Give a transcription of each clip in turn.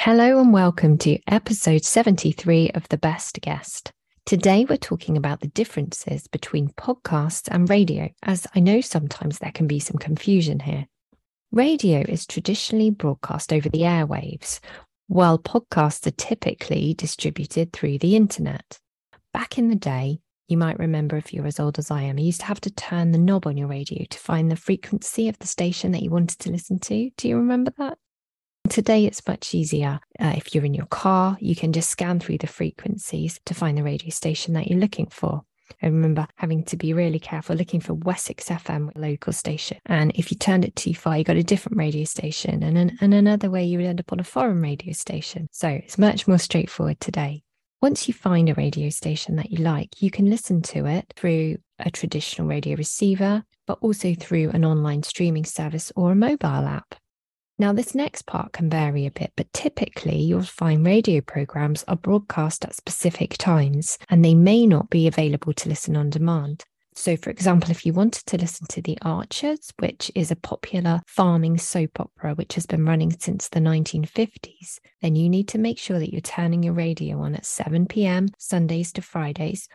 Hello and welcome to episode 73 of The Best Guest. Today, we're talking about the differences between podcasts and radio, as I know sometimes there can be some confusion here. Radio is traditionally broadcast over the airwaves, while podcasts are typically distributed through the internet. Back in the day, you might remember if you're as old as I am, you used to have to turn the knob on your radio to find the frequency of the station that you wanted to listen to. Do you remember that? Today, it's much easier. If you're in your car, you can just scan through the frequencies to find the radio station that you're looking for. I remember having to be really careful looking for Wessex FM local station. And if you turned it too far, you got a different radio station. And another way you would end up on a foreign radio station. So it's much more straightforward today. Once you find a radio station that you like, you can listen to it through a traditional radio receiver, but also through an online streaming service or a mobile app. Now, this next part can vary a bit, but typically you'll find radio programs are broadcast at specific times and they may not be available to listen on demand. So, for example, if you wanted to listen to The Archers, which is a popular farming soap opera which has been running since the 1950s, then you need to make sure that you're turning your radio on at 7 p.m, Sundays to Fridays,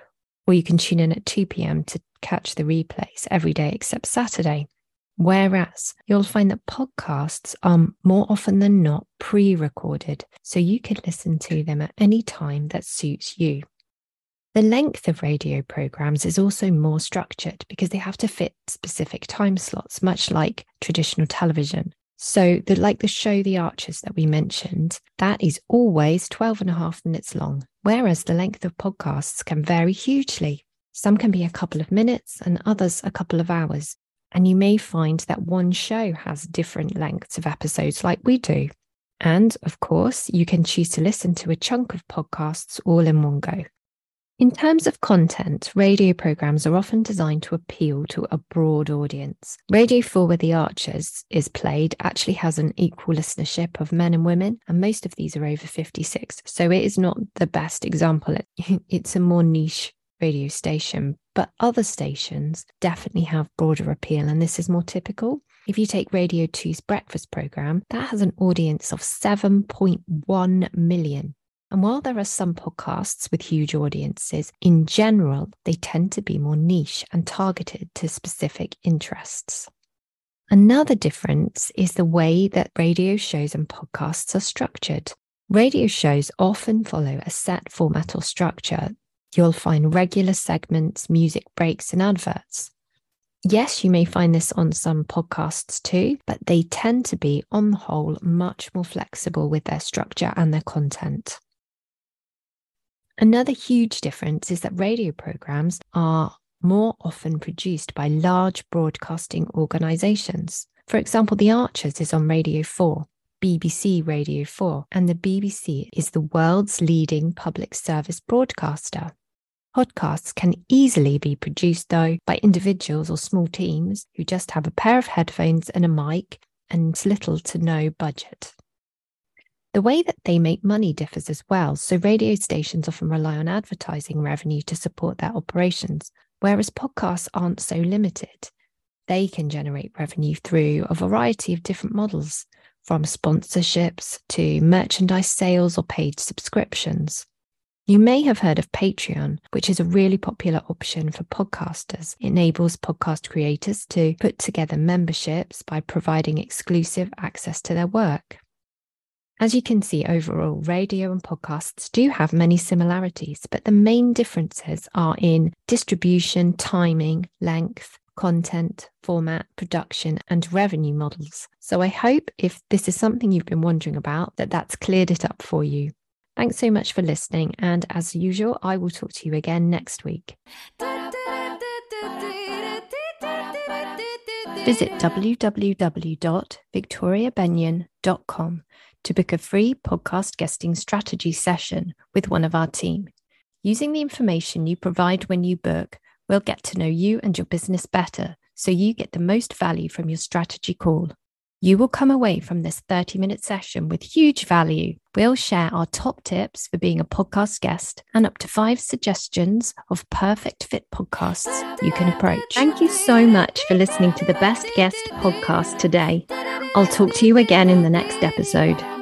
or you can tune in at 2 p.m. to catch the replays every day except Saturday. Whereas you'll find that podcasts are more often than not pre-recorded, so you can listen to them at any time that suits you. The length of radio programs is also more structured because they have to fit specific time slots, much like traditional television. So like the show The Archers that we mentioned, that is always 12 and a half minutes long, whereas the length of podcasts can vary hugely. Some can be a couple of minutes and others a couple of hours. And you may find that one show has different lengths of episodes like we do. And, of course, you can choose to listen to a chunk of podcasts all in one go. In terms of content, radio programs are often designed to appeal to a broad audience. Radio 4, where The Archers is played, actually has an equal listenership of men and women, and most of these are over 56. So it is not the best example. It's a more niche radio station, but other stations definitely have broader appeal, and this is more typical. If you take Radio 2's breakfast program, that has an audience of 7.1 million. And while there are some podcasts with huge audiences, in general, they tend to be more niche and targeted to specific interests. Another difference is the way that radio shows and podcasts are structured. Radio shows often follow a set format or structure. You'll find regular segments, music breaks, and adverts. Yes, you may find this on some podcasts too, but they tend to be, on the whole, much more flexible with their structure and their content. Another huge difference is that radio programs are more often produced by large broadcasting organisations. For example, The Archers is on Radio 4. BBC Radio 4, and the BBC is the world's leading public service broadcaster. Podcasts can easily be produced, though, by individuals or small teams who just have a pair of headphones and a mic and little to no budget. The way that they make money differs as well, so radio stations often rely on advertising revenue to support their operations, whereas podcasts aren't so limited. They can generate revenue through a variety of different models, from sponsorships to merchandise sales or paid subscriptions. You may have heard of Patreon, which is a really popular option for podcasters. It enables podcast creators to put together memberships by providing exclusive access to their work. As you can see, overall, radio and podcasts do have many similarities, but the main differences are in distribution, timing, length, content, format, production, and revenue models. So I hope if this is something you've been wondering about, that's cleared it up for you. Thanks so much for listening. And as usual, I will talk to you again next week. Visit www.victoriabennion.com to book a free podcast guesting strategy session with one of our team. Using the information you provide when you book, we'll get to know you and your business better so you get the most value from your strategy call. You will come away from this 30-minute session with huge value. We'll share our top tips for being a podcast guest and up to 5 suggestions of perfect fit podcasts you can approach. Thank you so much for listening to the Best Guest podcast today. I'll talk to you again in the next episode.